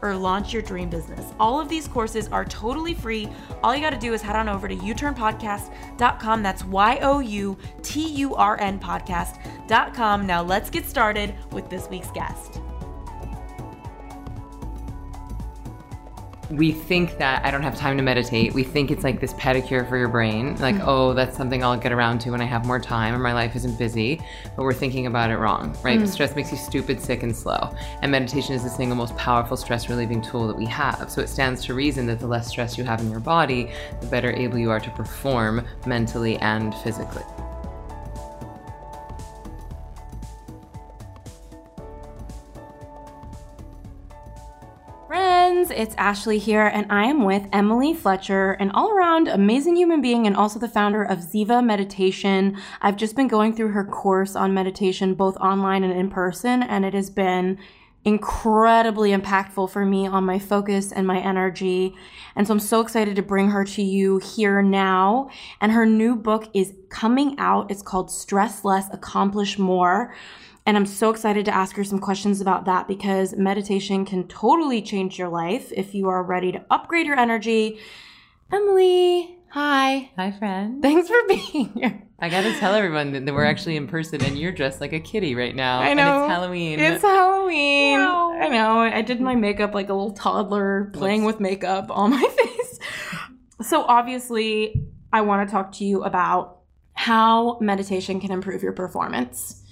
or launch your dream business. All of these courses are totally free. All you got to do is head on over to uturnpodcast.com. That's Y-O-U-T-U-R-N podcast.com. Now let's get started with this week's guest. We think that I don't have time to meditate. We think it's like this pedicure for your brain. Like, oh, that's something I'll get around to when I have more time or my life isn't busy. But we're thinking about it wrong, right? Stress makes you stupid, sick, and slow. And meditation is the single most powerful stress relieving tool that we have. So it stands to reason that the less stress you have in your body, the better able you are to perform mentally and physically. It's Ashley here, and I am with Emily Fletcher, an all-around amazing human being and also the founder of Ziva Meditation. I've just been going through her course on meditation, both online and in person, and it has been incredibly impactful for me on my focus and my energy. And so I'm so excited to bring her to you here now. And her new book is coming out. It's called Stress Less, Accomplish More. And I'm so excited to ask her some questions about that because meditation can totally change your life if you are ready to upgrade your energy. Emily, hi. Hi, friend. Thanks for being here. I got to tell everyone that we're actually in person and you're dressed like a kitty right now. I know. And it's Halloween. It's Halloween. Wow. I know. I did my makeup like a little toddler playing with makeup on my face. So obviously, I want to talk to you about how meditation can improve your performance.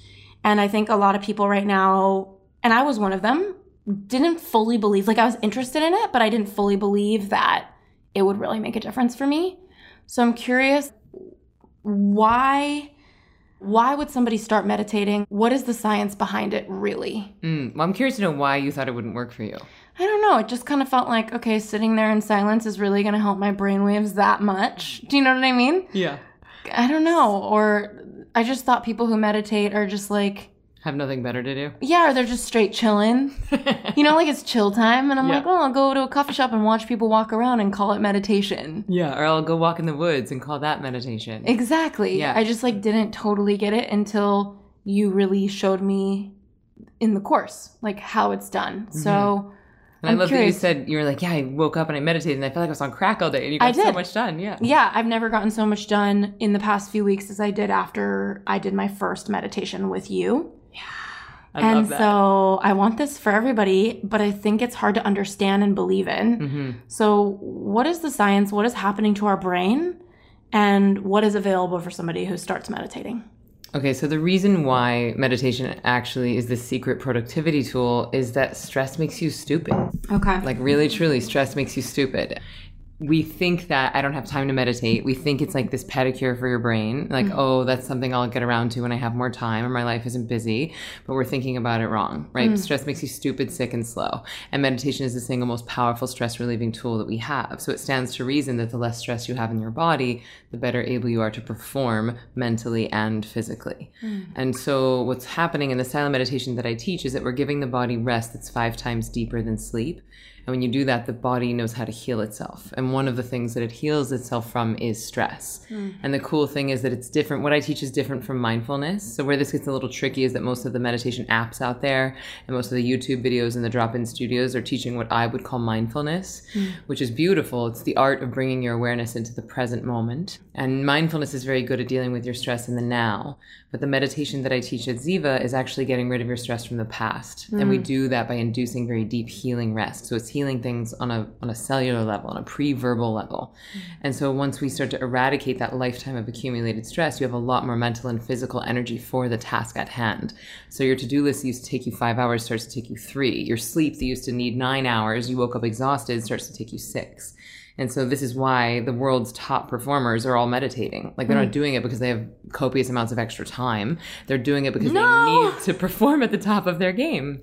And I think a lot of people right now, and I was one of them, didn't fully believe, like I was interested in it, but I didn't fully believe that it would really make a difference for me. So I'm curious, why would somebody start meditating? What is the science behind it really? Well, I'm curious to know why you thought it wouldn't work for you. I don't know. It just kind of felt like, okay, sitting there in silence is really going to help my brainwaves that much. Do you know what I mean? Yeah. I don't know. Or I just thought people who meditate are just like... have nothing better to do? Yeah, or they're just straight chilling. You know, like it's chill time. And I'm like, oh, I'll go to a coffee shop and watch people walk around and call it meditation. Yeah, or I'll go walk in the woods and call that meditation. Exactly. Yeah. I just like didn't totally get it until you really showed me in the course, like how it's done. Mm-hmm. So... and I'm I love curious. That you said, you were like, yeah, I woke up and I meditated and I felt like I was on crack all day and you got so much done. Yeah. Yeah. I've never gotten so much done in the past few weeks as I did after I did my first meditation with you. Yeah. I love that. So I want this for everybody, but I think it's hard to understand and believe in. Mm-hmm. So what is the science? What is happening to our brain? And what is available for somebody who starts meditating? Okay, so the reason why meditation actually is the secret productivity tool is that stress makes you stupid. Okay. Like really, truly, stress makes you stupid. We think that I don't have time to meditate. We think it's like this pedicure for your brain. Like, oh, that's something I'll get around to when I have more time or my life isn't busy. But we're thinking about it wrong, right? Stress makes you stupid, sick, and slow. And meditation is the single most powerful stress relieving tool that we have. So it stands to reason that the less stress you have in your body, the better able you are to perform mentally and physically. And so what's happening in the style of meditation that I teach is that we're giving the body rest that's 5 times deeper than sleep. And when you do that, the body knows how to heal itself. And one of the things that it heals itself from is stress. And the cool thing is that it's different. What I teach is different from mindfulness. So where this gets a little tricky is that most of the meditation apps out there and most of the YouTube videos and the drop-in studios are teaching what I would call mindfulness, which is beautiful. It's the art of bringing your awareness into the present moment. And mindfulness is very good at dealing with your stress in the now. But the meditation that I teach at Ziva is actually getting rid of your stress from the past. And we do that by inducing very deep healing rest. So it's healing things on a cellular level, on a pre-verbal level. And so once we start to eradicate that lifetime of accumulated stress, you have a lot more mental and physical energy for the task at hand. So your to-do list used to take you 5 hours starts to take you 3. Your sleep that used to need 9 hours, you woke up exhausted, starts to take you 6. And so this is why the world's top performers are all meditating. Like, they're not doing it because they have copious amounts of extra time. They're doing it because they need to perform at the top of their game.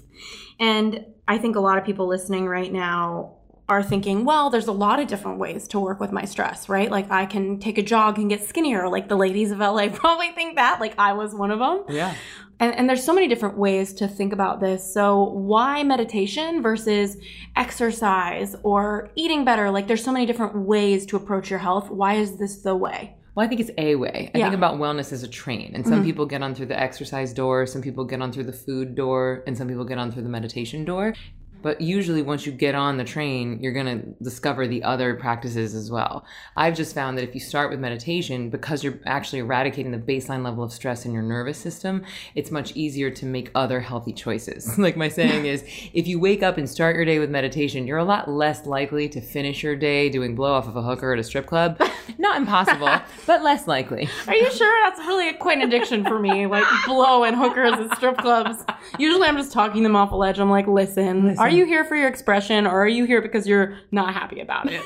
And I think a lot of people listening right now are thinking, well, there's a lot of different ways to work with my stress, right? Like, I can take a jog and get skinnier. Like, the ladies of LA probably think that. Like, I was one of them. Yeah. And there's so many different ways to think about this. So why meditation versus exercise or eating better? Like, there's so many different ways to approach your health. Why is this the way? Well, I think it's a way. I think about wellness as a train. And some people get on through the exercise door, some people get on through the food door, and some people get on through the meditation door. But usually once you get on the train, you're going to discover the other practices as well. I've just found that if you start with meditation, because you're actually eradicating the baseline level of stress in your nervous system, it's much easier to make other healthy choices. Like, my saying is, if you wake up and start your day with meditation, you're a lot less likely to finish your day doing blow off of a hooker at a strip club. Not impossible, but less likely. Are you sure? That's really quite an addiction for me, like blow and hookers at strip clubs. Usually I'm just talking them off a ledge. I'm like, listen. Are you here for your expression, or are you here because you're not happy about it?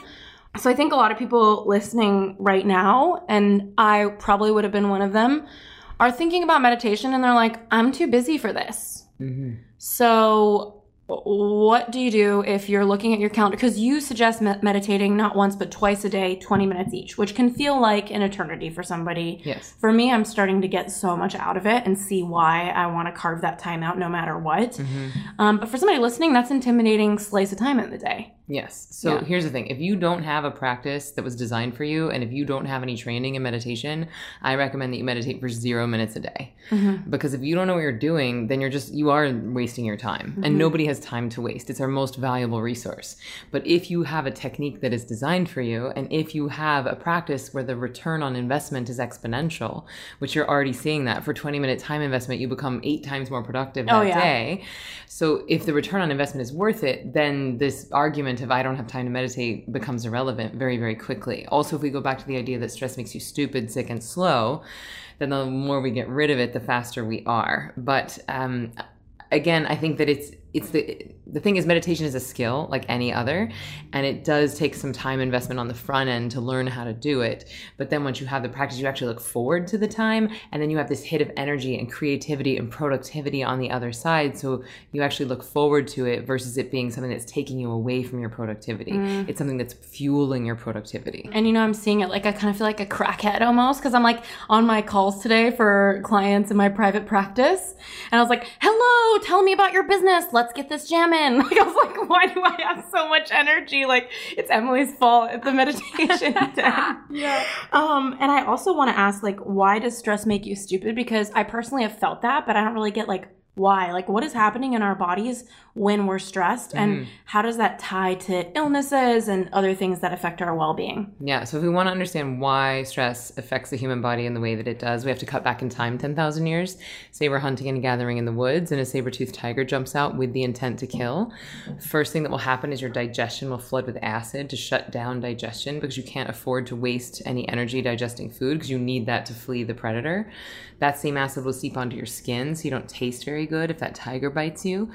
So I think a lot of people listening right now, and I probably would have been one of them, are thinking about meditation and they're like, I'm too busy for this. So what do you do if you're looking at your calendar? Because you suggest meditating not once but twice a day, 20 minutes each, which can feel like an eternity for somebody. Yes. For me, I'm starting to get so much out of it and see why I want to carve that time out no matter what. But for somebody listening, that's intimidating slice of time in the day. Yes. So here's the thing. If you don't have a practice that was designed for you, and if you don't have any training in meditation, I recommend that you meditate for 0 minutes a day. Because if you don't know what you're doing, then you are wasting your time. And nobody has time to waste. It's our most valuable resource. But if you have a technique that is designed for you, and if you have a practice where the return on investment is exponential, which you're already seeing that for 20-minute time investment, you become 8 times more productive that day. So if the return on investment is worth it, then this argument of I don't have time to meditate becomes irrelevant very, very quickly. Also, if we go back to the idea that stress makes you stupid, sick, and slow, then the more we get rid of it, the faster we are. But again, I think that it's the thing is, meditation is a skill like any other, and it does take some time investment on the front end to learn how to do it. But then once you have the practice, you actually look forward to the time, and then you have this hit of energy and creativity and productivity on the other side. So you actually look forward to it versus it being something that's taking you away from your productivity. It's something that's fueling your productivity. And you know, I'm seeing it, like, I kind of feel like a crackhead almost, because I'm like on my calls today for clients in my private practice, and I was like, hello, tell me about your business. Let's get this jam in. Like, I was like, why do I have so much energy? Like, it's Emily's fault. It's the meditation day. And I also want to ask, like, why does stress make you stupid? Because I personally have felt that, but I don't really get, like, why? Like, what is happening in our bodies when we're stressed, and how does that tie to illnesses and other things that affect our well-being? Yeah, so if we want to understand why stress affects the human body in the way that it does, we have to cut back in time 10,000 years. Say we're hunting and gathering in the woods, and a saber-toothed tiger jumps out with the intent to kill. First thing that will happen is your digestion will flood with acid to shut down digestion, because you can't afford to waste any energy digesting food, because you need that to flee the predator. That same acid will seep onto your skin, so you don't taste very good if that tiger bites you.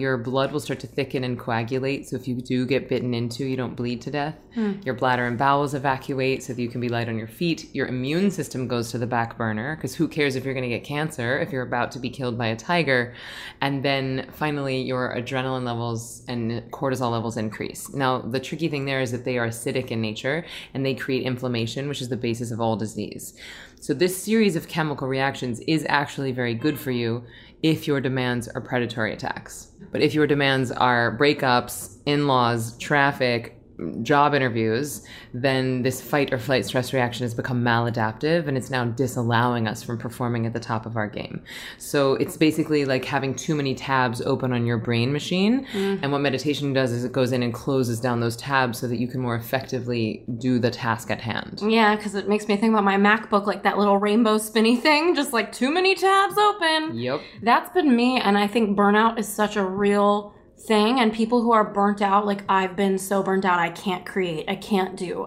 Your blood will start to thicken and coagulate, so if you do get bitten into, you don't bleed to death. Your bladder and bowels evacuate so that you can be light on your feet. Your immune system goes to the back burner, because who cares if you're going to get cancer if you're about to be killed by a tiger? And then finally, your adrenaline levels and cortisol levels increase. Now, the tricky thing there is that they are acidic in nature, and they create inflammation, which is the basis of all disease. So this series of chemical reactions is actually very good for you if your demands are predatory attacks. But if your demands are breakups, in-laws, traffic, job interviews, then this fight or flight stress reaction has become maladaptive, and it's now disallowing us from performing at the top of our game. So it's basically like having too many tabs open on your brain machine. And what meditation does is it goes in and closes down those tabs so that you can more effectively do the task at hand. Yeah, because it makes me think about my MacBook, like that little rainbow spinny thing, just like too many tabs open. Yep. That's been me, and I think burnout is such a real thing, and people who are burnt out, like I've been so burnt out, I can't create, I can't do.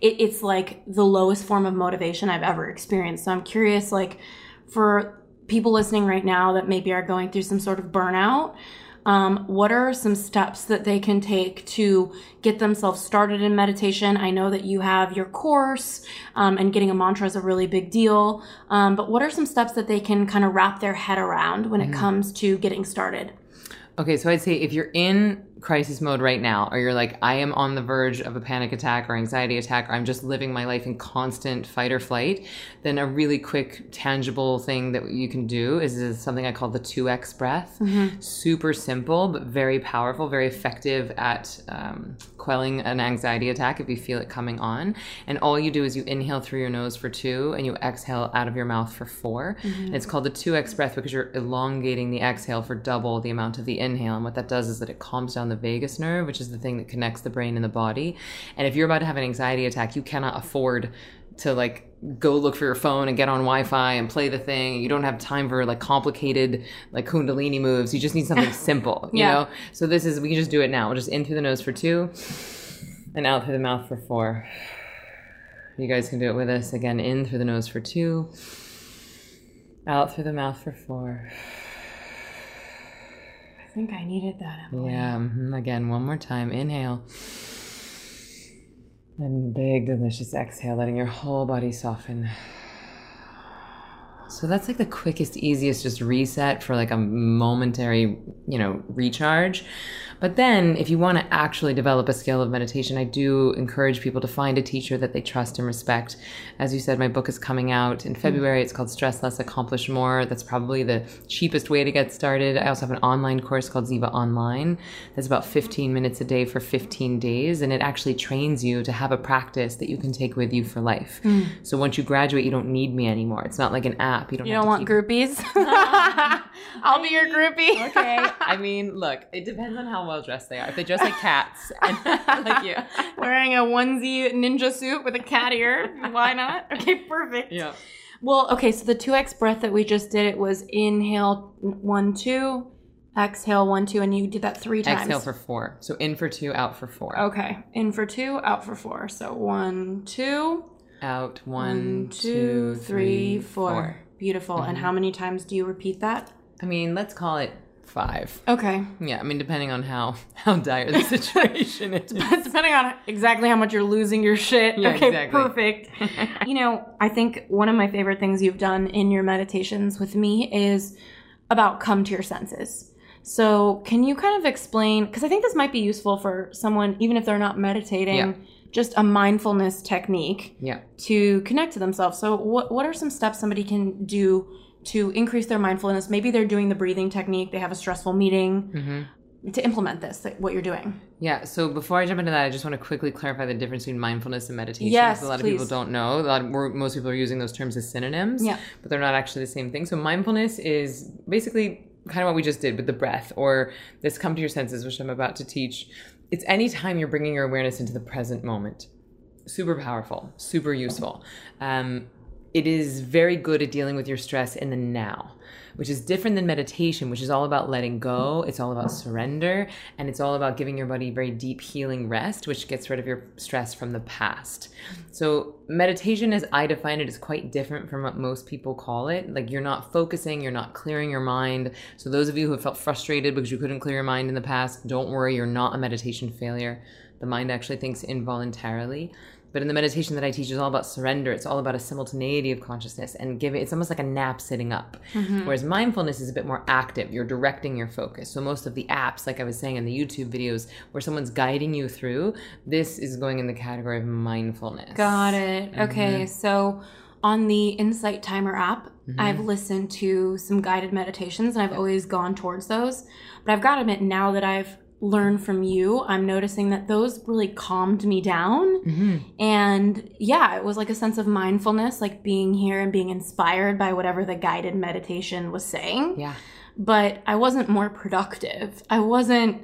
It's like the lowest form of motivation I've ever experienced. So I'm curious, like, for people listening right now that maybe are going through some sort of burnout, what are some steps that they can take to get themselves started in meditation? I know that you have your course, and getting a mantra is a really big deal. But what are some steps that they can kind of wrap their head around when it comes to getting started? Okay, so I'd say if you're in crisis mode right now, or you're like, I am on the verge of a panic attack or anxiety attack, or I'm just living my life in constant fight or flight, then a really quick tangible thing that you can do is something I call the 2X breath. Mm-hmm. Super simple, but very powerful, very effective at quelling an anxiety attack if you feel it coming on. And all you do is you inhale through your nose for 2 and you exhale out of your mouth for 4. Mm-hmm. And it's called the 2X breath because you're elongating the exhale for double the amount of the inhale. And what that does is that it calms down the vagus nerve, which is the thing that connects the brain and the body. And if you're about to have an anxiety attack, you cannot afford to like go look for your phone and get on Wi-Fi and play the thing. You don't have time for like complicated like Kundalini moves. You just need something simple, you know? So this is, we can just do it now. We'll just in through the nose for 2 and out through the mouth for 4. You guys can do it with us. Again, in through the nose for 2, out through the mouth for 4. I think I needed that, Emily. Yeah. Again, one more time. Inhale. And big, delicious exhale, letting your whole body soften. So that's like the quickest, easiest just reset for like a momentary, you know, recharge. But then if you want to actually develop a skill of meditation, I do encourage people to find a teacher that they trust and respect. As you said, my book is coming out in February. It's called Stress Less, Accomplish More. That's probably the cheapest way to get started. I also have an online course called Ziva Online. That's about 15 minutes a day for 15 days. And it actually trains you to have a practice that you can take with you for life. Mm. So once you graduate, you don't need me anymore. It's not like an app. You don't want groupies? I'll be your groupie. Okay. I mean, look, it depends on how well dressed they are. If they dress like cats, and like you. Wearing a onesie ninja suit with a cat ear, why not? Okay, perfect. Yeah. Well, okay, so the 2X breath that we just did, it was inhale 1, 2, exhale 1, 2, and you did that 3 times. Exhale for 4. So in for 2, out for 4. Okay. In for 2, out for 4. So 1, 2. Out 1, 2, 3, 4. Beautiful. Mm-hmm. And how many times do you repeat that? I mean, let's call it 5. Okay. Yeah. I mean, depending on how dire the situation is. Depending on exactly how much you're losing your shit. Yeah, okay, exactly. Perfect. You know, I think one of my favorite things you've done in your meditations with me is about come to your senses. So can you kind of explain, because I think this might be useful for someone, even if they're not meditating, just a mindfulness technique to connect to themselves. So what are some steps somebody can do to increase their mindfulness? Maybe they're doing the breathing technique. They have a stressful meeting. Mm-hmm. To implement this, like what you're doing. Yeah. So before I jump into that, I just want to quickly clarify the difference between mindfulness and meditation. Yes, a lot of people don't know. Most people are using those terms as synonyms, but they're not actually the same thing. So mindfulness is basically kind of what we just did with the breath or this come to your senses, which I'm about to teach. It's any time you're bringing your awareness into the present moment. Super powerful, super useful. It is very good at dealing with your stress in the now, which is different than meditation, which is all about letting go. It's all about surrender, and it's all about giving your body very deep healing rest, which gets rid of your stress from the past. So meditation, as I define it, is quite different from what most people call it. Like, you're not focusing, you're not clearing your mind. So those of you who have felt frustrated because you couldn't clear your mind in the past, don't worry, you're not a meditation failure. The mind actually thinks involuntarily. But in the meditation that I teach, is all about surrender. It's all about a simultaneity of consciousness and giving. It's almost like a nap sitting up. Mm-hmm. Whereas mindfulness is a bit more active. You're directing your focus. So most of the apps, like I was saying in the YouTube videos, where someone's guiding you through, this is going in the category of mindfulness. Got it. Mm-hmm. Okay. So on the Insight Timer app, mm-hmm. I've listened to some guided meditations, and I've always gone towards those. But I've got to admit, now that I've learn from you, I'm noticing that those really calmed me down. Mm-hmm. And yeah, it was like a sense of mindfulness, like being here and being inspired by whatever the guided meditation was saying. Yeah. But I wasn't more productive. I wasn't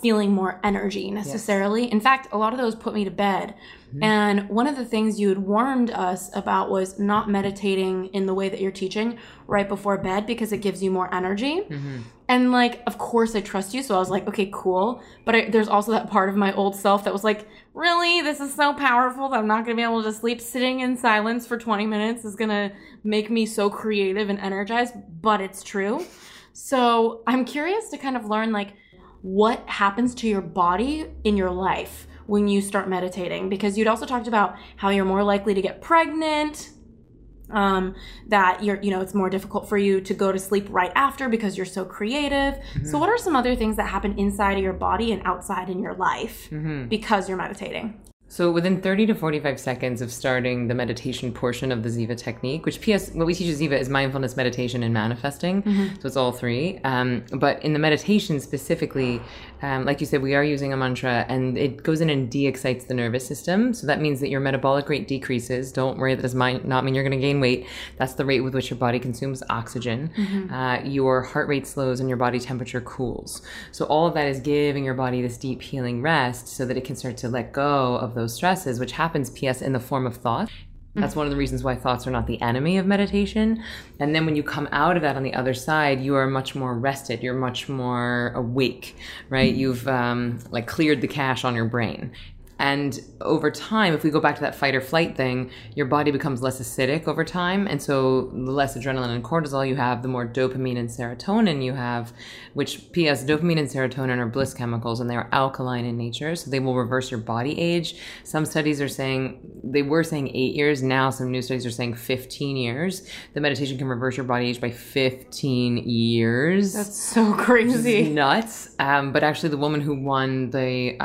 feeling more energy necessarily. Yes. In fact, a lot of those put me to bed. Mm-hmm. And one of the things you had warned us about was not meditating in the way that you're teaching right before bed because it gives you more energy. Mm-hmm. And like, of course I trust you. So I was like, okay, cool. But there's also that part of my old self that was like, really, this is so powerful that I'm not going to be able to sleep. Sitting in silence for 20 minutes is going to make me so creative and energized, but it's true. So I'm curious to kind of learn like what happens to your body in your life when you start meditating, because you'd also talked about how you're more likely to get pregnant, that you're, you know, it's more difficult for you to go to sleep right after because you're so creative. Mm-hmm. So what are some other things that happen inside of your body and outside in your life mm-hmm. because you're meditating? So within 30 to 45 seconds of starting the meditation portion of the Ziva technique, which PS, what we teach at Ziva is mindfulness, meditation, and manifesting. Mm-hmm. So it's all three. But in the meditation specifically, like you said, we are using a mantra and it goes in and de-excites the nervous system. So that means that your metabolic rate decreases. Don't worry, that does not mean you're going to gain weight. That's the rate with which your body consumes oxygen. Mm-hmm. Your heart rate slows and your body temperature cools. So all of that is giving your body this deep healing rest so that it can start to let go of those stresses, which happens, PS, in the form of thought. That's one of the reasons why thoughts are not the enemy of meditation. And then when you come out of that on the other side, you are much more rested. You're much more awake, right? Mm-hmm. You've like cleared the cache on your brain. And over time, if we go back to that fight or flight thing, your body becomes less acidic over time. And so the less adrenaline and cortisol you have, the more dopamine and serotonin you have, which PS, dopamine and serotonin are bliss chemicals and they're alkaline in nature. So they will reverse your body age. Some studies are saying, they were saying 8 years. Now some new studies are saying 15 years. The meditation can reverse your body age by 15 years. That's so crazy. It's nuts. But actually the woman who won the,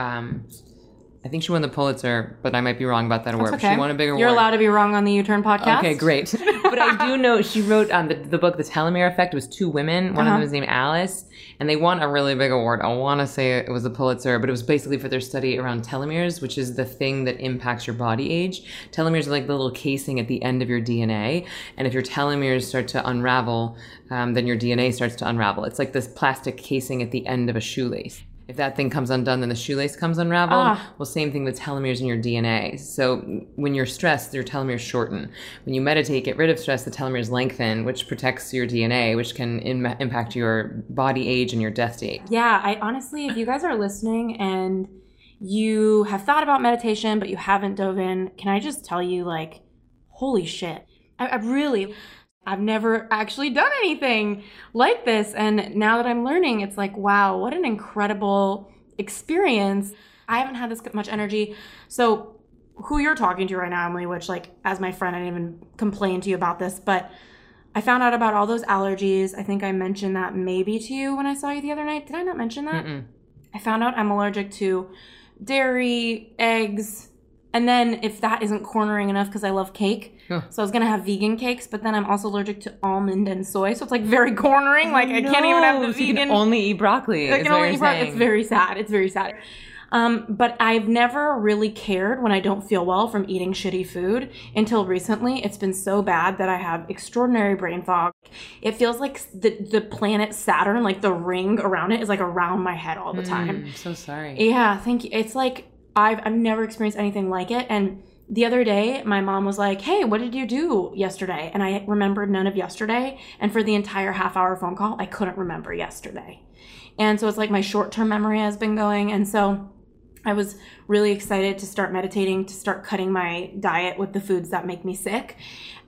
I think she won the Pulitzer, but I might be wrong about that award. Okay. She won a bigger award. You're allowed to be wrong on the U-Turn podcast. Okay, great. But I do know she wrote the book, The Telomere Effect, was two women. One of them was named Alice, and they won a really big award. I want to say it was the Pulitzer, but it was basically for their study around telomeres, which is the thing that impacts your body age. Telomeres are like the little casing at the end of your DNA. And if your telomeres start to unravel, then your DNA starts to unravel. It's like this plastic casing at the end of a shoelace. If that thing comes undone, then the shoelace comes unraveled. Well, same thing with telomeres in your DNA. So when you're stressed, your telomeres shorten. When you meditate, get rid of stress, the telomeres lengthen, which protects your DNA, which can impact your body age and your death date. Yeah, I honestly, if you guys are listening and you have thought about meditation, but you haven't dove in, can I just tell you, like, holy shit. I've never actually done anything like this. And now that I'm learning, it's like, wow, what an incredible experience. I haven't had this much energy. So who you're talking to right now, Emily, which like as my friend, I didn't even complain to you about this, but I found out about all those allergies. I think I mentioned that maybe to you when I saw you the other night. Did I not mention that? Mm-mm. I found out I'm allergic to dairy, eggs, and then if that isn't cornering enough, because I love cake, so I was going to have vegan cakes, but then I'm also allergic to almond and soy, so it's like very cornering. Like I can't even have the vegan. You can only eat broccoli. I can only eat broccoli. It's very sad. It's very sad. But I've never really cared when I don't feel well from eating shitty food until recently. It's been so bad that I have extraordinary brain fog. It feels like the planet Saturn, like the ring around it is like around my head all the time. I'm so sorry. Yeah, thank you. It's like I've never experienced anything like it. And the other day, my mom was like, hey, what did you do yesterday? And I remembered none of yesterday. And for the entire half-hour phone call, I couldn't remember yesterday. And so it's like my short-term memory has been going. And so I was really excited to start meditating, to start cutting my diet with the foods that make me sick.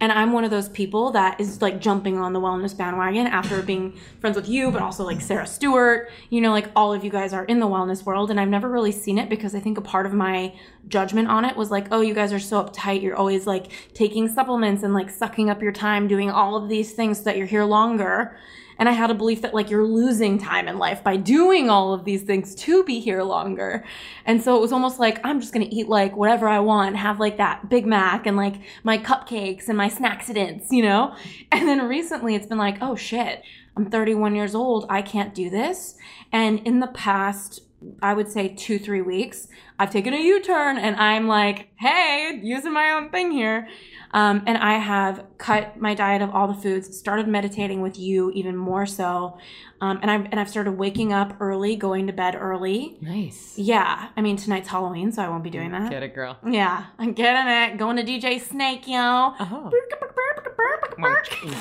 And I'm one of those people that is like jumping on the wellness bandwagon after being friends with you, but also like Sarah Stewart, you know, like all of you guys are in the wellness world. And I've never really seen it because I think a part of my judgment on it was like, oh, you guys are so uptight. You're always like taking supplements and like sucking up your time, doing all of these things so that you're here longer. And I had a belief that like you're losing time in life by doing all of these things to be here longer. And so it was almost like, I'm just going to eat like whatever I want, have like that Big Mac and like my cupcakes and my snacksidents, you know? And then recently it's been like, oh shit, I'm 31 years old. I can't do this. And in the past I would say 2-3 weeks, I've taken a U-turn and I'm like, hey, using my own thing here. And I have cut my diet of all the foods, started meditating with you even more so. And I've started waking up early, going to bed early. Nice. Yeah. I mean, tonight's Halloween, so I won't be doing that. Get it, girl. Yeah. I'm getting it. Going to DJ Snake, yo. Oh.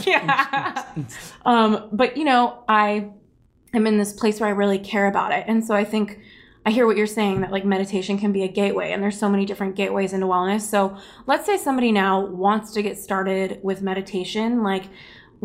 Yeah. But, you know, I'm in this place where I really care about it. And so I think I hear what you're saying, that like meditation can be a gateway, and there's so many different gateways into wellness. So let's say somebody now wants to get started with meditation. Like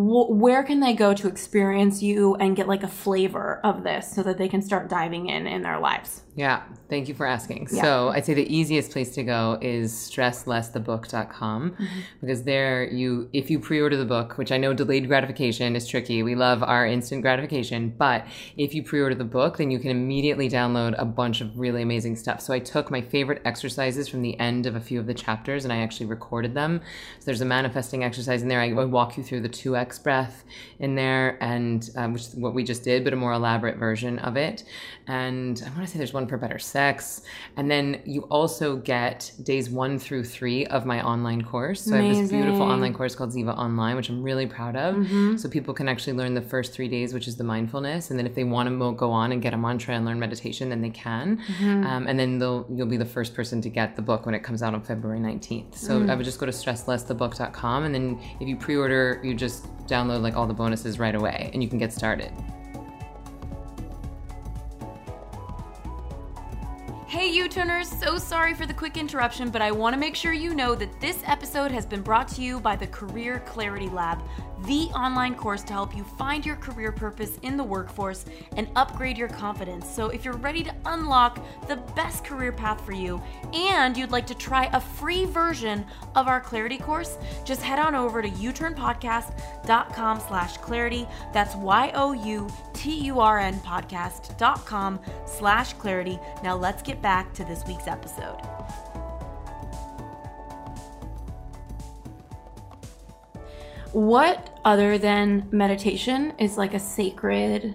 where can they go to experience you and get like a flavor of this so that they can start diving in their lives? Yeah. Thank you for asking. Yeah. So I'd say the easiest place to go is stresslessthebook.com, because there if you pre-order the book, which I know delayed gratification is tricky. We love our instant gratification, but if you pre-order the book, then you can immediately download a bunch of really amazing stuff. So I took my favorite exercises from the end of a few of the chapters and I actually recorded them. So there's a manifesting exercise in there. I walk you through the 2X breath in there, and which is what we just did, but a more elaborate version of it. And I want to say there's one for better sex. And then you also get days 1 through 3 of my online course. So amazing. I have this beautiful online course called Ziva Online, which I'm really proud of. Mm-hmm. So people can actually learn the first 3 days, which is the mindfulness. And then if they want to go on and get a mantra and learn meditation, then they can. Mm-hmm. And then you'll be the first person to get the book when it comes out on February 19th. So I would just go to stresslessthebook.com. And then if you pre-order, you just download like all the bonuses right away and you can get started. Hey U-Turners, so sorry for the quick interruption, but I want to make sure you know that this episode has been brought to you by the Career Clarity Lab, the online course to help you find your career purpose in the workforce and upgrade your confidence. So if you're ready to unlock the best career path for you and you'd like to try a free version of our Clarity course, just head on over to uturnpodcast.com/clarity. That's youturnpodcast.com/clarity. Now let's get back to this week's episode. What other than meditation is like a sacred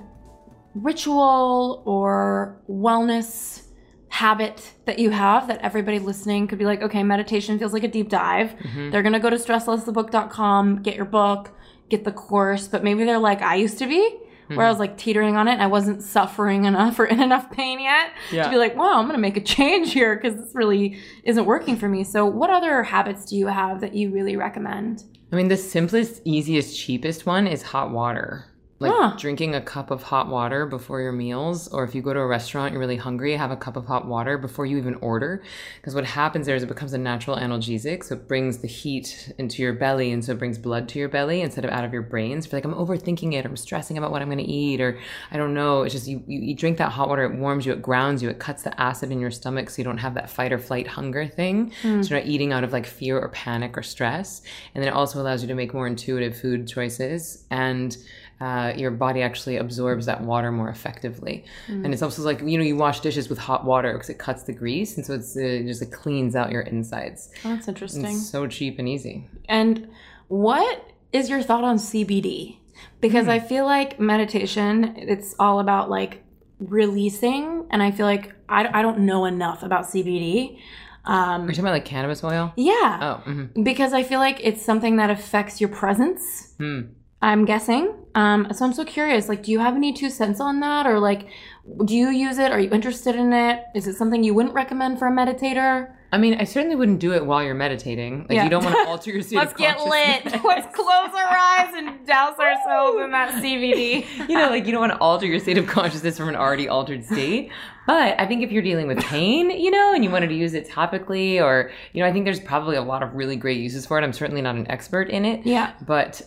ritual or wellness habit that you have that everybody listening could be like, okay, meditation feels like a deep dive. Mm-hmm. They're going to go to stresslessthebook.com, get your book, get the course, but maybe they're like, I used to be. Where I was like teetering on it and I wasn't suffering enough or in enough pain yet to be like, wow, I'm going to make a change here because this really isn't working for me. So what other habits do you have that you really recommend? I mean, the simplest, easiest, cheapest one is hot water. Like drinking a cup of hot water before your meals, or if you go to a restaurant, you're really hungry, have a cup of hot water before you even order. Because what happens there is it becomes a natural analgesic. So it brings the heat into your belly. And so it brings blood to your belly instead of out of your brains. So like, I'm overthinking it. I'm stressing about what I'm going to eat, or I don't know. It's just you drink that hot water. It warms you. It grounds you. It cuts the acid in your stomach. So you don't have that fight or flight hunger thing. Mm. So you're not eating out of like fear or panic or stress. And then it also allows you to make more intuitive food choices. And your body actually absorbs that water more effectively. Mm. And it's also like, you know, you wash dishes with hot water because it cuts the grease. And so it just cleans out your insides. Oh, that's interesting. It's so cheap and easy. And what is your thought on CBD? Because I feel like meditation, it's all about like releasing. And I feel like I don't know enough about CBD. Are you talking about like cannabis oil? Yeah. Oh. Mm-hmm. Because I feel like it's something that affects your presence. I'm guessing. So I'm so curious, like, do you have any 2 cents on that? Or like, do you use it? Are you interested in it? Is it something you wouldn't recommend for a meditator? I mean, I certainly wouldn't do it while you're meditating. Like, you don't want to alter your state of consciousness. Let's get lit. Let's close our eyes and douse ourselves in that CBD. You know, like, you don't want to alter your state of consciousness from an already altered state. But I think if you're dealing with pain, you know, and you wanted to use it topically, or, you know, I think there's probably a lot of really great uses for it. I'm certainly not an expert in it. Yeah. But,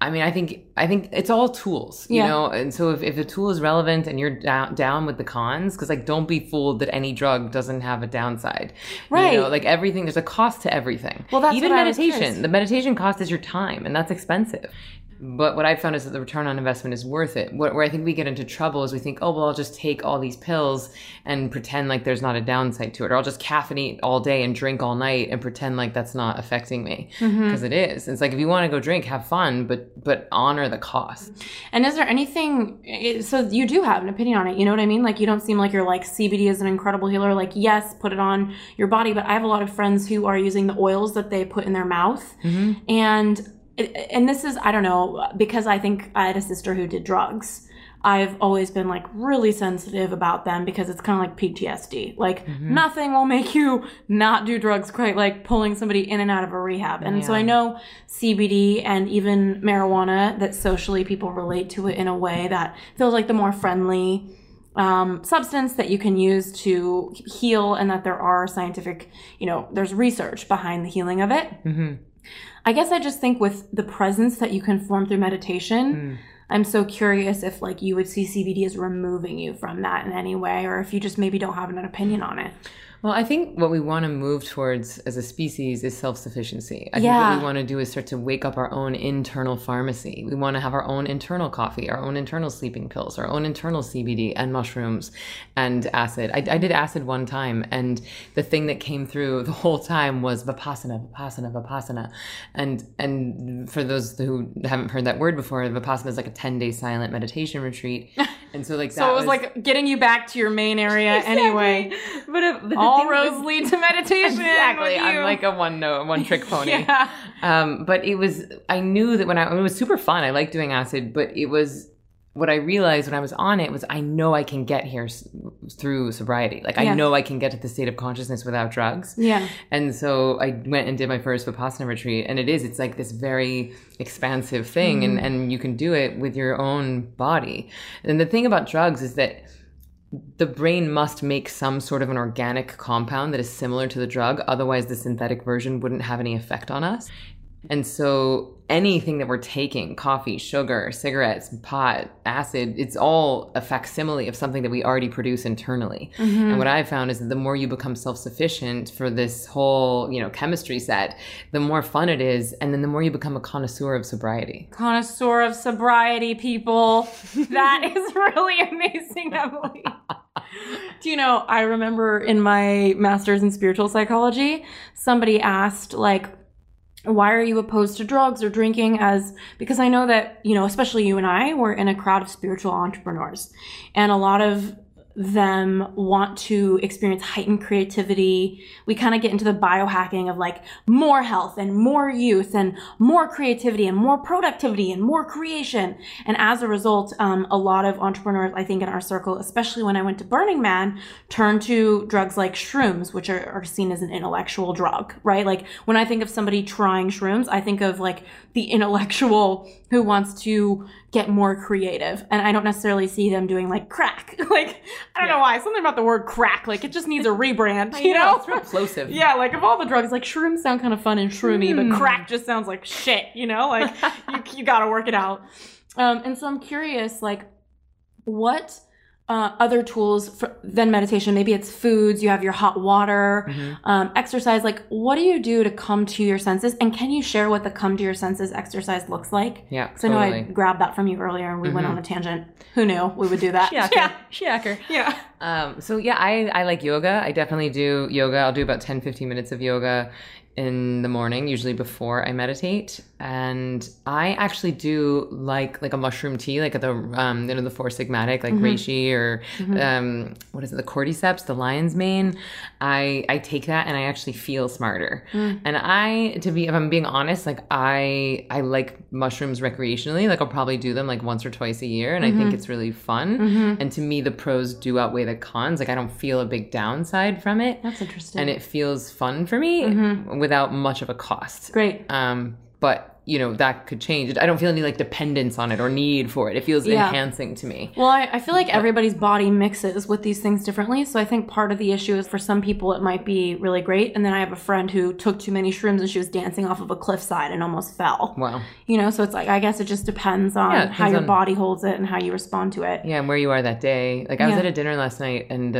I mean, I think it's all tools, you know? And so if a tool is relevant and you're down with the cons, because like, don't be fooled that any drug doesn't have a downside. Right. You know, like everything, there's a cost to everything. Well, that's even meditation. The meditation cost is your time, and that's expensive. But what I've found is that the return on investment is worth it. Where I think we get into trouble is we think, oh, well, I'll just take all these pills and pretend like there's not a downside to it. Or I'll just caffeinate all day and drink all night and pretend like that's not affecting me. Because it is. It's like, if you want to go drink, have fun, but honor the cost. And is there anything, so you do have an opinion on it, you know what I mean? Like, you don't seem like you're like, CBD is an incredible healer. Like, yes, put it on your body. But I have a lot of friends who are using the oils that they put in their mouth. And this is, I don't know, because I think I had a sister who did drugs. I've always been like really sensitive about them because it's kind of like PTSD. Like nothing will make you not do drugs quite like pulling somebody in and out of a rehab. And so I know CBD and even marijuana, that socially people relate to it in a way that feels like the more friendly substance that you can use to heal, and that there are scientific, you know, there's research behind the healing of it. I guess I just think with the presence that you can form through meditation, I'm so curious if like you would see CBD as removing you from that in any way, or if you just maybe don't have an opinion on it. Well, I think what we want to move towards as a species is self-sufficiency. I think what we want to do is start to wake up our own internal pharmacy. We want to have our own internal coffee, our own internal sleeping pills, our own internal CBD and mushrooms and acid. I did acid one time, and the thing that came through the whole time was Vipassana, Vipassana, Vipassana. And for those who haven't heard that word before, Vipassana is like a 10-day silent meditation retreat. And so like that so it was like getting you back to your main area anyway. But all roads lead to meditation. Exactly. I'm like a one-trick pony. But it was, I knew that when it was super fun. I liked doing acid, but it was, what I realized when I was on it was, I know I can get here through sobriety. Like, I know I can get to the state of consciousness without drugs. And so I went and did my first Vipassana retreat, and it's like this very expansive thing, and you can do it with your own body. And the thing about drugs is that the brain must make some sort of an organic compound that is similar to the drug. Otherwise, the synthetic version wouldn't have any effect on us. And so anything that we're taking, coffee, sugar, cigarettes, pot, acid, it's all a facsimile of something that we already produce internally. And what I found is that the more you become self-sufficient for this whole, you know, chemistry set, the more fun it is. And then the more you become a connoisseur of sobriety. Connoisseur of sobriety, people. That is really amazing, Emily. Do you know, I remember in my master's in spiritual psychology, somebody asked, like, why are you opposed to drugs or drinking? Because I know that, you know, especially you and I, we're in a crowd of spiritual entrepreneurs, and a lot of them want to experience heightened creativity. We kind of get into the biohacking of like more health and more youth and more creativity and more productivity and more creation. And as a result, a lot of entrepreneurs, I think in our circle, especially when I went to Burning Man, turned to drugs like shrooms, which are seen as an intellectual drug, right? Like when I think of somebody trying shrooms, I think of like the intellectual who wants to get more creative. And I don't necessarily see them doing like crack. Like, I don't know why. Something about the word crack. Like, it just needs a rebrand, you know? It's explosive. Yeah, like of all the drugs, like shrooms sound kind of fun and shroomy, but crack just sounds like shit, you know? Like, you gotta work it out. And so I'm curious, like, what other tools than meditation? Maybe it's foods, you have your hot water, exercise. Like, what do you do to come to your senses? And can you share what the come to your senses exercise looks like? Yeah, totally. I know I grabbed that from you earlier and we went on a tangent. Who knew we would do that? Shaker. Yeah. I like yoga. I definitely do yoga. I'll do about 10, 15 minutes of yoga in the morning, usually before I meditate. And I actually do like a mushroom tea, like at the the Four Sigmatic, like Reishi or the cordyceps, the lion's mane. I take that and I actually feel smarter. And if I'm being honest, like I like mushrooms recreationally. Like I'll probably do them like once or twice a year, and I think it's really fun. And to me, the pros do outweigh the cons. Like I don't feel a big downside from it. That's interesting. And it feels fun for me. Without much of a cost. Great. But, you know, that could change. I don't feel any like dependence on it or need for it. It feels enhancing to me. Well, I feel like everybody's body mixes with these things differently. So I think part of the issue is for some people it might be really great. And then I have a friend who took too many shrooms and she was dancing off of a cliffside and almost fell. Wow. You know, so it's like, I guess it just depends on how your body holds it and how you respond to it. Yeah, and where you are that day. Like I was at a dinner last night and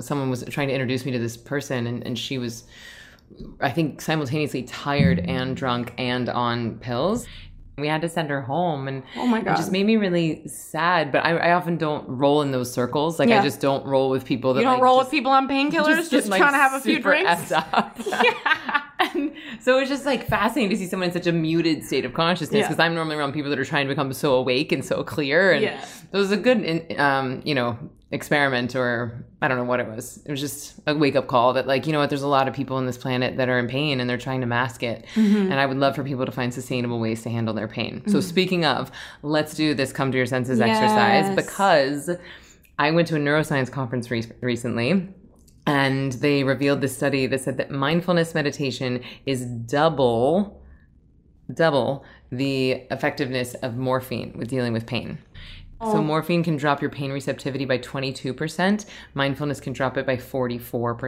someone was trying to introduce me to this person and she was, I think, simultaneously tired and drunk and on pills. We had to send her home, and oh my God, it just made me really sad. But I often don't roll in those circles. Like, yeah. I just don't roll with people that you don't like, roll with people on painkillers, just like, trying to have a few drinks. Yeah. And so it's just like fascinating to see someone in such a muted state of consciousness, because yeah. I'm normally around people that are trying to become so awake and so clear. And yeah. it was a good, you know, experiment, or I don't know what it was. It was just a wake up call that, like, you know what, there's a lot of people on this planet that are in pain and they're trying to mask it. Mm-hmm. And I would love for people to find sustainable ways to handle their pain. Mm-hmm. So speaking of, let's do this come to your senses yes. exercise, because I went to a neuroscience conference recently. And they revealed this study that said that mindfulness meditation is double the effectiveness of morphine with dealing with pain. Oh. So morphine can drop your pain receptivity by 22%. Mindfulness can drop it by 44%.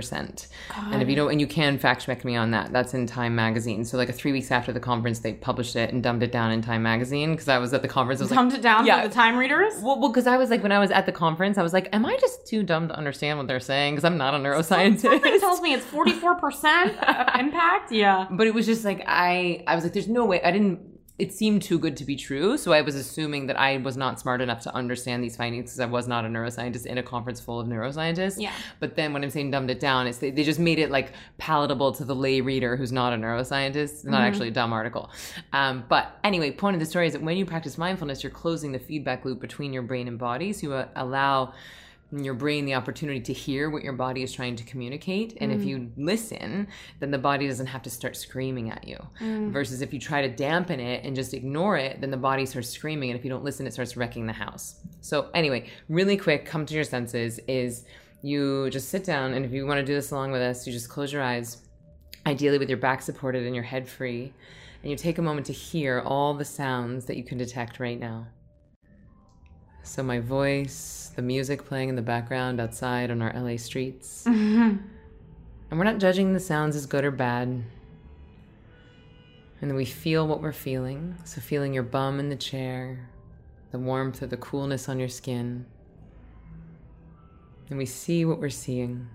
God. And if you don't, and you can fact check me on that. That's in Time Magazine. So like 3 weeks after the conference, they published it and dumbed it down in Time Magazine, because I was at the conference. I was dumbed it down yeah. for the Time readers? Well, because I was like, when I was at the conference, I was like, am I just too dumb to understand what they're saying? Because I'm not a neuroscientist. Something tells me it's 44% of impact. Yeah. But it was just like, I was like, there's no way. It seemed too good to be true, so I was assuming that I was not smart enough to understand these findings, because I was not a neuroscientist in a conference full of neuroscientists. Yeah. But then when I'm saying dumbed it down, it's they just made it like palatable to the lay reader who's not a neuroscientist. It's not mm-hmm. actually a dumb article. But anyway, point of the story is that when you practice mindfulness, you're closing the feedback loop between your brain and body, so you allow your brain the opportunity to hear what your body is trying to communicate. And if you listen, then the body doesn't have to start screaming at you. Versus if you try to dampen it and just ignore it, then the body starts screaming. And if you don't listen, it starts wrecking the house. So anyway, really quick, come to your senses is you just sit down. And if you want to do this along with us, you just close your eyes, ideally with your back supported and your head free. And you take a moment to hear all the sounds that you can detect right now. So my voice, the music playing in the background outside on our LA streets. Mm-hmm. And we're not judging the sounds as good or bad. And then we feel what we're feeling. So feeling your bum in the chair, the warmth or the coolness on your skin. And we see what we're seeing,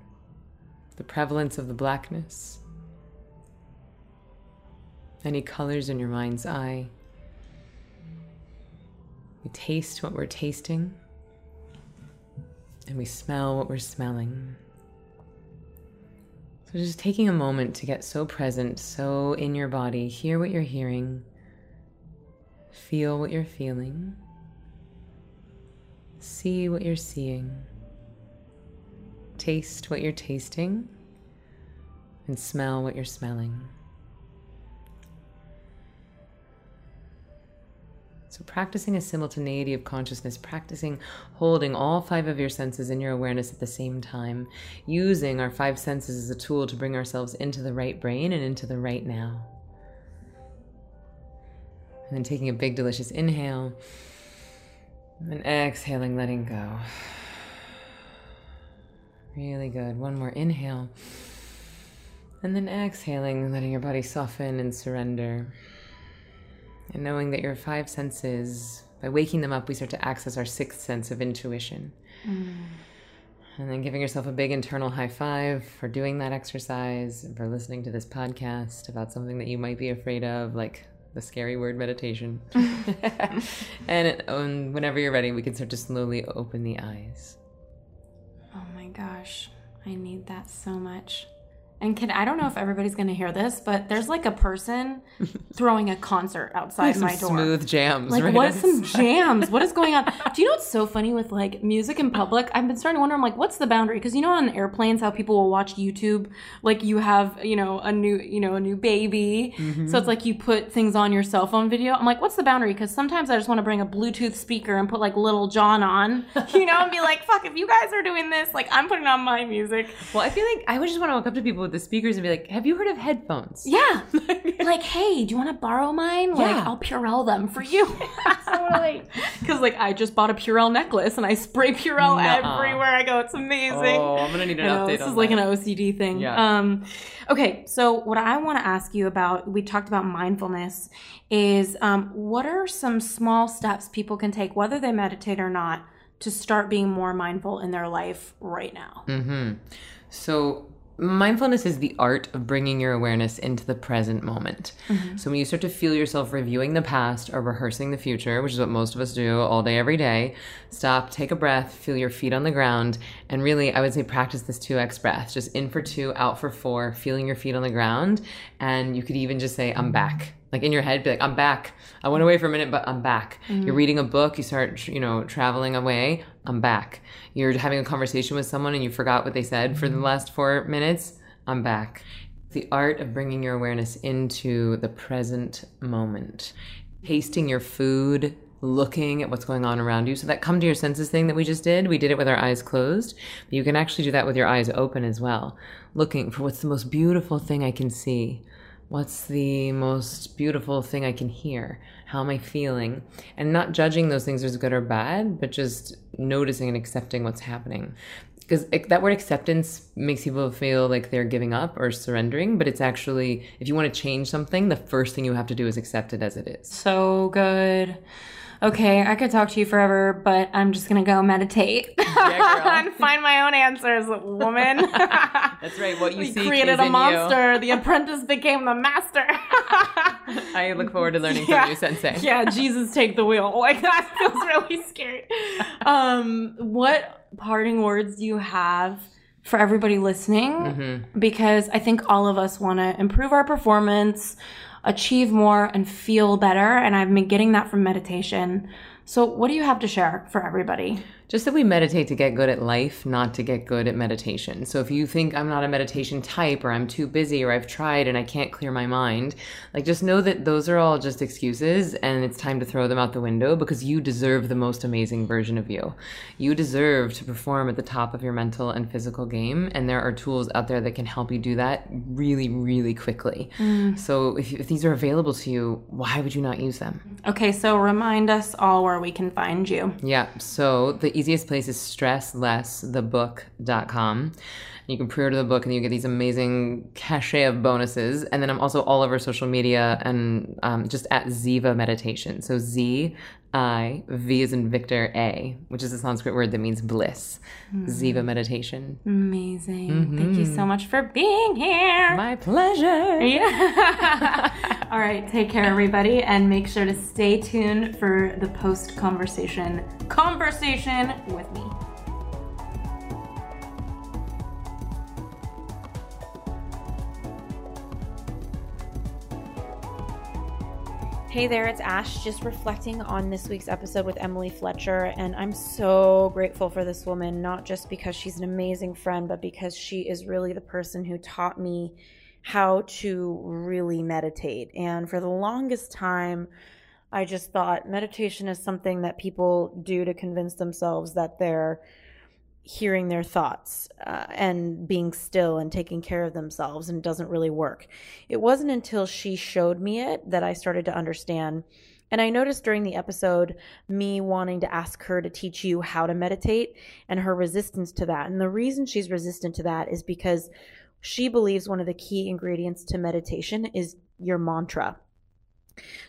the prevalence of the blackness, any colors in your mind's eye. We taste what we're tasting, and we smell what we're smelling. So just taking a moment to get so present, so in your body, hear what you're hearing, feel what you're feeling, see what you're seeing, taste what you're tasting, and smell what you're smelling. So practicing a simultaneity of consciousness, practicing holding all five of your senses in your awareness at the same time, using our five senses as a tool to bring ourselves into the right brain and into the right now. And then taking a big, delicious inhale and exhaling, letting go. Really good. One more inhale and then exhaling, letting your body soften and surrender. And knowing that your five senses, by waking them up, we start to access our sixth sense of intuition. And then giving yourself a big internal high five for doing that exercise and for listening to this podcast about something that you might be afraid of, like the scary word meditation. And whenever you're ready, we can start to slowly open the eyes. Oh my gosh, I need that so much. And I don't know if everybody's going to hear this, but there's like a person throwing a concert outside my door. Smooth jams. Like, right, what is some jams? What is going on? Do you know what's so funny with like music in public? I've been starting to wonder, I'm like, what's the boundary? Because you know on airplanes how people will watch YouTube, like you have, a new baby. Mm-hmm. So it's like you put things on your cell phone video. I'm like, what's the boundary? Because sometimes I just want to bring a Bluetooth speaker and put like Little John on, and be like, fuck, if you guys are doing this, like I'm putting on my music. Well, I feel like I would just want to walk up to people with the speakers and be like, have you heard of headphones? Yeah. Like, hey, do you want to borrow mine? Like, yeah. I'll Purell them for you. Totally. Because like I just bought a Purell necklace and I spray Purell everywhere I go. It's amazing. Oh, I'm gonna need an update. This on is that. Like an OCD thing. Yeah. Okay, so what I want to ask you about, we talked about mindfulness, is what are some small steps people can take, whether they meditate or not, to start being more mindful in their life right now? Mm-hmm. So Mindfulness is the art of bringing your awareness into the present moment. Mm-hmm. So when you start to feel yourself reviewing the past or rehearsing the future, which is what most of us do all day, every day, stop, take a breath, feel your feet on the ground. And really, I would say practice this 2x breath, just in for 2, out for 4, feeling your feet on the ground. And you could even just say, I'm back. Like in your head, be like, I'm back. I went away for a minute, but I'm back. Mm-hmm. You're reading a book, you start, traveling away, I'm back. You're having a conversation with someone and you forgot what they said for the last 4 minutes, I'm back. It's the art of bringing your awareness into the present moment. Tasting your food, looking at what's going on around you. So that come to your senses thing that we just did, we did it with our eyes closed. But you can actually do that with your eyes open as well. Looking for what's the most beautiful thing I can see. What's the most beautiful thing I can hear? How am I feeling? And not judging those things as good or bad, but just noticing and accepting what's happening. Because that word acceptance makes people feel like they're giving up or surrendering, but it's actually, if you want to change something, the first thing you have to do is accept it as it is. So good. Okay, I could talk to you forever, but I'm just going to go meditate and find my own answers, woman. That's right. What you we seek created is a monster. You. The apprentice became the master. I look forward to learning from you, Sensei. Yeah, Jesus, take the wheel. Like, that feels really scary. What parting words do you have for everybody listening? Mm-hmm. Because I think all of us want to improve our performance, achieve more, and feel better. And I've been getting that from meditation. So what do you have to share for everybody? Just that we meditate to get good at life, not to get good at meditation. So if you think I'm not a meditation type, or I'm too busy, or I've tried and I can't clear my mind, like, just know that those are all just excuses and it's time to throw them out the window, because you deserve the most amazing version of you. You deserve to perform at the top of your mental and physical game, and there are tools out there that can help you do that really, really quickly. So if these are available to you, why would you not use them? Okay, so remind us all where we can find you. Yeah, so the easiest place is stresslessthebook.com. You can pre-order the book and you get these amazing cachet of bonuses. And then I'm also all over social media, and just at Ziva Meditation. So Z-I-V as in Victor A, which is a Sanskrit word that means bliss. Ziva Meditation. Amazing. Mm-hmm. Thank you so much for being here. My pleasure. Yeah. All right. Take care, everybody. And make sure to stay tuned for the post-conversation with me. Hey there, it's Ash, just reflecting on this week's episode with Emily Fletcher, and I'm so grateful for this woman, not just because she's an amazing friend, but because she is really the person who taught me how to really meditate. And for the longest time, I just thought meditation is something that people do to convince themselves that they're hearing their thoughts and being still and taking care of themselves, and doesn't really work. It wasn't until she showed me it that I started to understand. And I noticed during the episode me wanting to ask her to teach you how to meditate, and her resistance to that. And the reason she's resistant to that is because she believes one of the key ingredients to meditation is your mantra.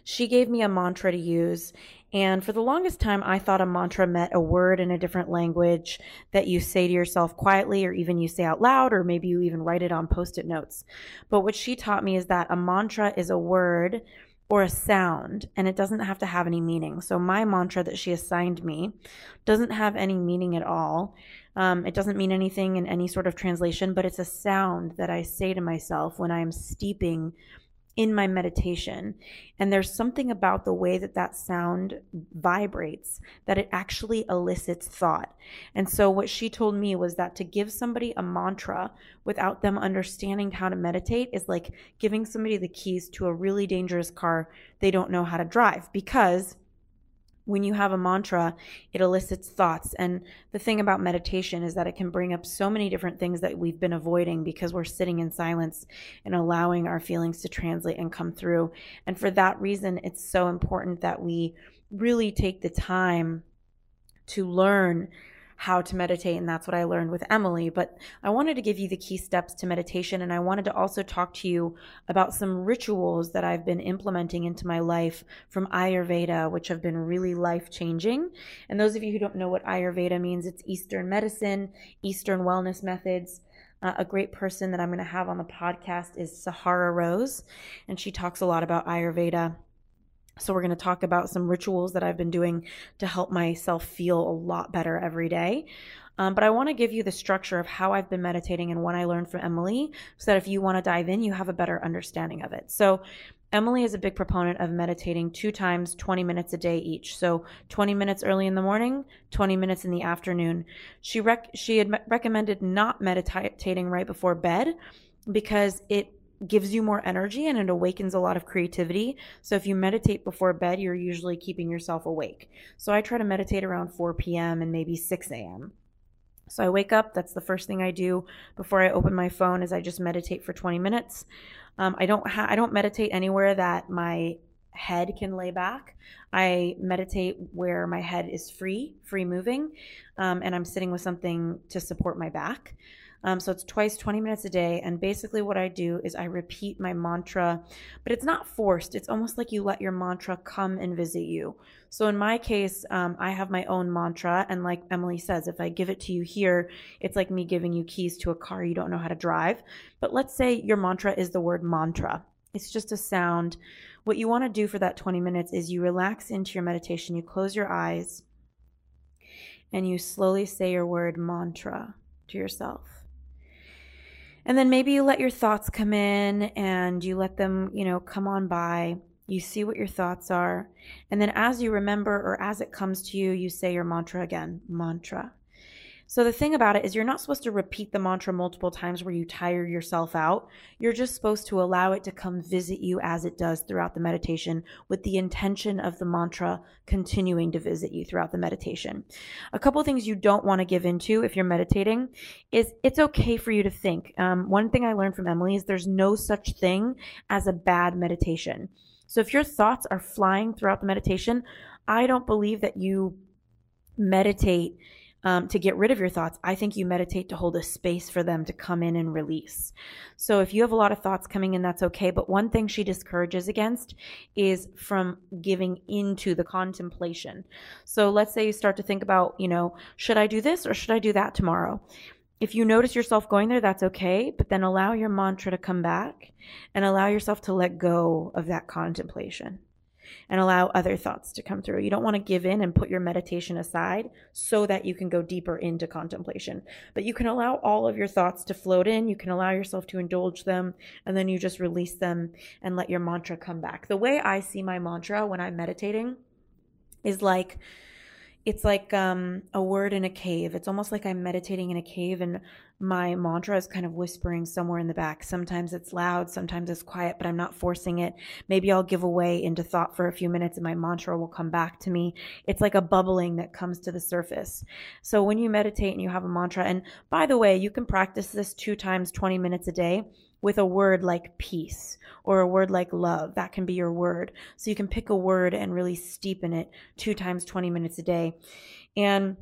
She gave me a mantra to use, and for the longest time, I thought a mantra meant a word in a different language that you say to yourself quietly, or even you say out loud, or maybe you even write it on Post-it notes. But what she taught me is that a mantra is a word or a sound, and it doesn't have to have any meaning. So my mantra that she assigned me doesn't have any meaning at all. It doesn't mean anything in any sort of translation, but it's a sound that I say to myself when I'm steeping in my meditation. And there's something about the way that that sound vibrates, that it actually elicits thought. And so what she told me was that to give somebody a mantra without them understanding how to meditate is like giving somebody the keys to a really dangerous car they don't know how to drive, because when you have a mantra, it elicits thoughts. And the thing about meditation is that it can bring up so many different things that we've been avoiding because we're sitting in silence and allowing our feelings to translate and come through. And for that reason, it's so important that we really take the time to learn how to meditate, and that's what I learned with Emily. But I wanted to give you the key steps to meditation, and I wanted to also talk to you about some rituals that I've been implementing into my life from Ayurveda, which have been really life-changing. And those of you who don't know what Ayurveda means, it's Eastern medicine, Eastern wellness methods. A great person that I'm going to have on the podcast is Sahara Rose, and she talks a lot about Ayurveda. So we're going to talk about some rituals that I've been doing to help myself feel a lot better every day. But I want to give you the structure of how I've been meditating and what I learned from Emily so that if you want to dive in, you have a better understanding of it. So Emily is a big proponent of meditating 2 times, 20 minutes a day each. So 20 minutes early in the morning, 20 minutes in the afternoon. She had recommended not meditating right before bed because it gives you more energy and it awakens a lot of creativity. So if you meditate before bed, you're usually keeping yourself awake. So I try to meditate around 4 p.m. and maybe 6 a.m. So I wake up, that's the first thing I do before I open my phone is I just meditate for 20 minutes. I don't meditate anywhere that my head can lay back. I meditate where my head is free moving, and I'm sitting with something to support my back. So it's twice 20 minutes a day. And basically what I do is I repeat my mantra, but it's not forced. It's almost like you let your mantra come and visit you. So in my case, I have my own mantra. And like Emily says, if I give it to you here, it's like me giving you keys to a car you don't know how to drive. But let's say your mantra is the word mantra. It's just a sound. What you want to do for that 20 minutes is you relax into your meditation. You close your eyes and you slowly say your word mantra to yourself. And then maybe you let your thoughts come in and you let them, come on by. You see what your thoughts are. And then as you remember or as it comes to you, you say your mantra again, mantra. So the thing about it is you're not supposed to repeat the mantra multiple times where you tire yourself out. You're just supposed to allow it to come visit you as it does throughout the meditation with the intention of the mantra continuing to visit you throughout the meditation. A couple of things you don't want to give into if you're meditating is it's okay for you to think. One thing I learned from Emily is there's no such thing as a bad meditation. So if your thoughts are flying throughout the meditation, I don't believe that you meditate to get rid of your thoughts. I think you meditate to hold a space for them to come in and release. So if you have a lot of thoughts coming in, that's okay. But one thing she discourages against is from giving into the contemplation. So let's say you start to think about, should I do this or should I do that tomorrow? If you notice yourself going there, that's okay. But then allow your mantra to come back and allow yourself to let go of that contemplation and allow other thoughts to come through. You don't want to give in and put your meditation aside so that you can go deeper into contemplation. But you can allow all of your thoughts to float in. You can allow yourself to indulge them, and then you just release them and let your mantra come back. The way I see my mantra when I'm meditating is like, it's like a word in a cave. It's almost like I'm meditating in a cave and my mantra is kind of whispering somewhere in the back. Sometimes it's loud, sometimes it's quiet, but I'm not forcing it. Maybe I'll give away into thought for a few minutes and my mantra will come back to me. It's like a bubbling that comes to the surface. So when you meditate and you have a mantra, and by the way, you can practice this 2 times, 20 minutes a day with a word like peace or a word like love. That can be your word. So you can pick a word and really steepen it 2 times, 20 minutes a day. And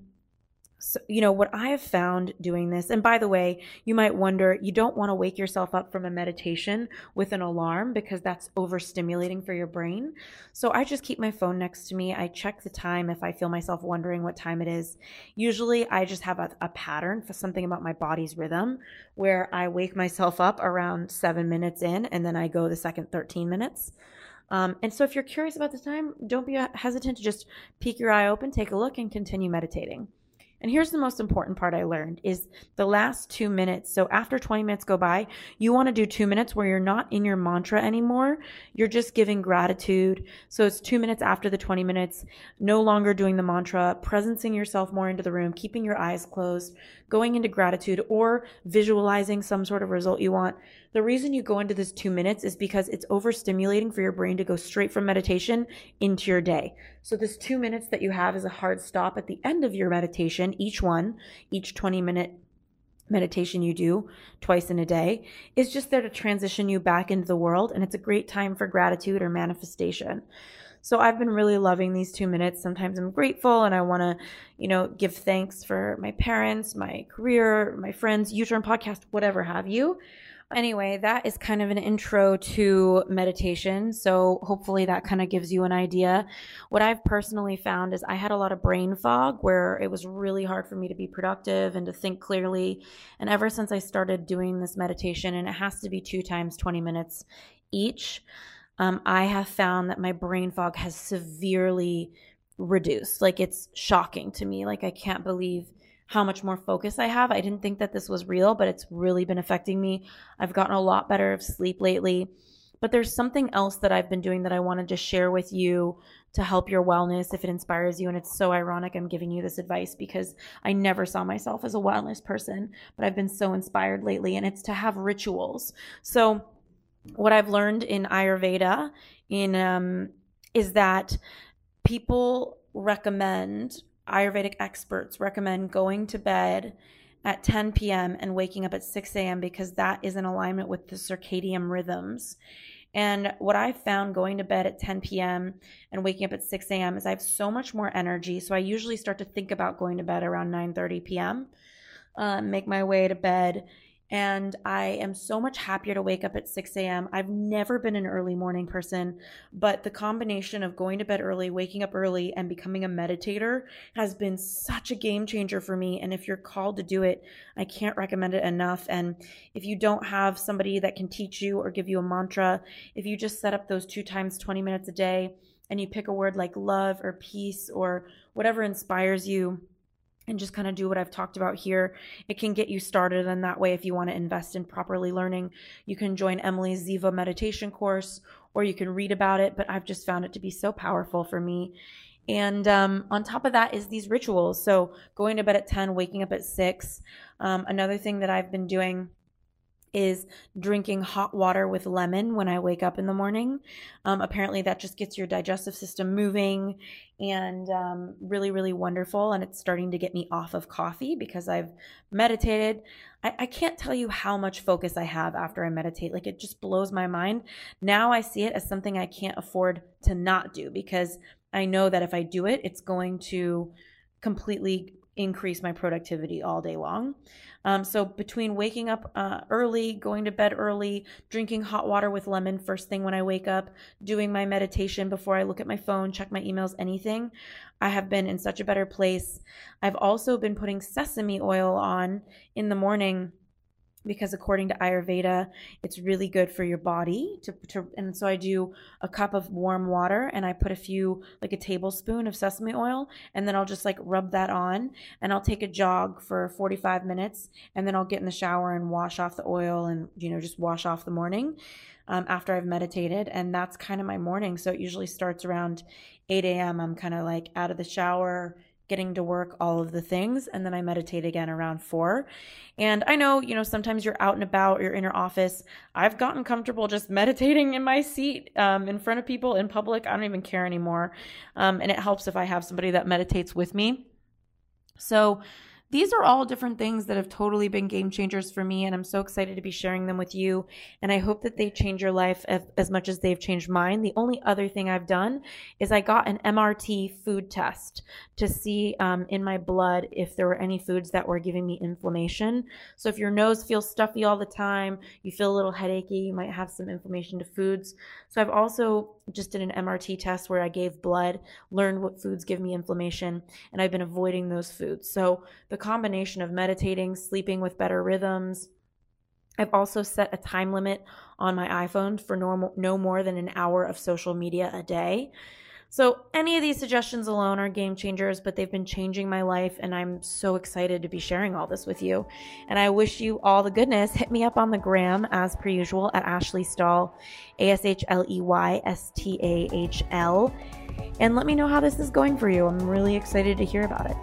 so, what I have found doing this, and by the way, you might wonder, you don't want to wake yourself up from a meditation with an alarm because that's overstimulating for your brain. So I just keep my phone next to me. I check the time if I feel myself wondering what time it is. Usually I just have a pattern for something about my body's rhythm where I wake myself up around 7 minutes in and then I go the second 13 minutes. And so if you're curious about the time, don't be hesitant to just peek your eye open, take a look, and continue meditating. And here's the most important part I learned is the last 2 minutes. So after 20 minutes go by, you want to do 2 minutes where you're not in your mantra anymore. You're just giving gratitude. So it's 2 minutes after the 20 minutes, no longer doing the mantra, presencing yourself more into the room, keeping your eyes closed, going into gratitude or visualizing some sort of result you want. The reason you go into this 2 minutes is because it's overstimulating for your brain to go straight from meditation into your day. So this 2 minutes that you have is a hard stop at the end of your meditation. Each 20-minute meditation you do twice in a day is just there to transition you back into the world. And it's a great time for gratitude or manifestation. So I've been really loving these 2 minutes. Sometimes I'm grateful and I want to, give thanks for my parents, my career, my friends, U-Turn Podcast, whatever have you. Anyway, that is kind of an intro to meditation. So hopefully that kind of gives you an idea. What I've personally found is I had a lot of brain fog where it was really hard for me to be productive and to think clearly. And ever since I started doing this meditation, and it has to be 2 times 20 minutes each, I have found that my brain fog has severely reduced. Like, it's shocking to me. Like, I can't believe how much more focus I have. I didn't think that this was real, but it's really been affecting me. I've gotten a lot better of sleep lately, but there's something else that I've been doing that I wanted to share with you to help your wellness if it inspires you. And it's so ironic I'm giving you this advice because I never saw myself as a wellness person, but I've been so inspired lately, and it's to have rituals. So what I've learned in Ayurveda is that people recommend, Ayurvedic experts recommend going to bed at 10 p.m. and waking up at 6 a.m. because that is in alignment with the circadian rhythms. And what I found going to bed at 10 p.m. and waking up at 6 a.m. is I have so much more energy. So I usually start to think about going to bed around 9:30 p.m., make my way to bed. And I am so much happier to wake up at 6 a.m. I've never been an early morning person, but the combination of going to bed early, waking up early, and becoming a meditator has been such a game changer for me. And if you're called to do it, I can't recommend it enough. And if you don't have somebody that can teach you or give you a mantra, if you just set up those 2 times 20 minutes a day and you pick a word like love or peace or whatever inspires you, and just kind of do what I've talked about here, it can get you started. And that way, if you want to invest in properly learning, you can join Emily's Ziva meditation course, or you can read about it. But I've just found it to be so powerful for me. And on top of that is these rituals. So going to bed at 10, waking up at 6. Another thing that I've been doing is drinking hot water with lemon when I wake up in the morning. Apparently that just gets your digestive system moving, and really, really wonderful. And it's starting to get me off of coffee because I've meditated. I can't tell you how much focus I have after I meditate. Like, it just blows my mind. Now I see it as something I can't afford to not do, because I know that if I do it, it's going to completely increase my productivity all day long. So between waking up early, going to bed early, drinking hot water with lemon first thing when I wake up, doing my meditation before I look at my phone, check my emails, anything, I have been in such a better place. I've also been putting sesame oil on in the morning because according to Ayurveda, it's really good for your body. And so I do a cup of warm water and I put a few, like a tablespoon of sesame oil, and then I'll just like rub that on, and I'll take a jog for 45 minutes and then I'll get in the shower and wash off the oil and, you know, just wash off the morning after I've meditated. And that's kind of my morning. So it usually starts around 8 a.m. I'm kind of like out of the shower, getting to work, all of the things. And then I meditate again around 4. And I know, you know, sometimes you're out and about, you're in your office. I've gotten comfortable just meditating in my seat, in front of people, in public. I don't even care anymore. And it helps if I have somebody that meditates with me. So these are all different things that have totally been game changers for me, and I'm so excited to be sharing them with you. And I hope that they change your life as much as they've changed mine. The only other thing I've done is I got an MRT food test to see in my blood if there were any foods that were giving me inflammation. So if your nose feels stuffy all the time, you feel a little headachy, you might have some inflammation to foods. So I've also just did an MRT test where I gave blood, learned what foods give me inflammation, and I've been avoiding those foods. So the combination of meditating, sleeping with better rhythms. I've also set a time limit on my iPhone for no more than an hour of social media a day. So any of these suggestions alone are game changers, but they've been changing my life, and I'm so excited to be sharing all this with you. And I wish you all the goodness. Hit me up on the gram as per usual at Ashley Stahl, AshleyStahl, and let me know how this is going for you. I'm really excited to hear about it.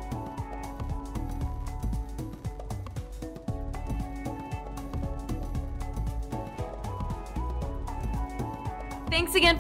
Thanks again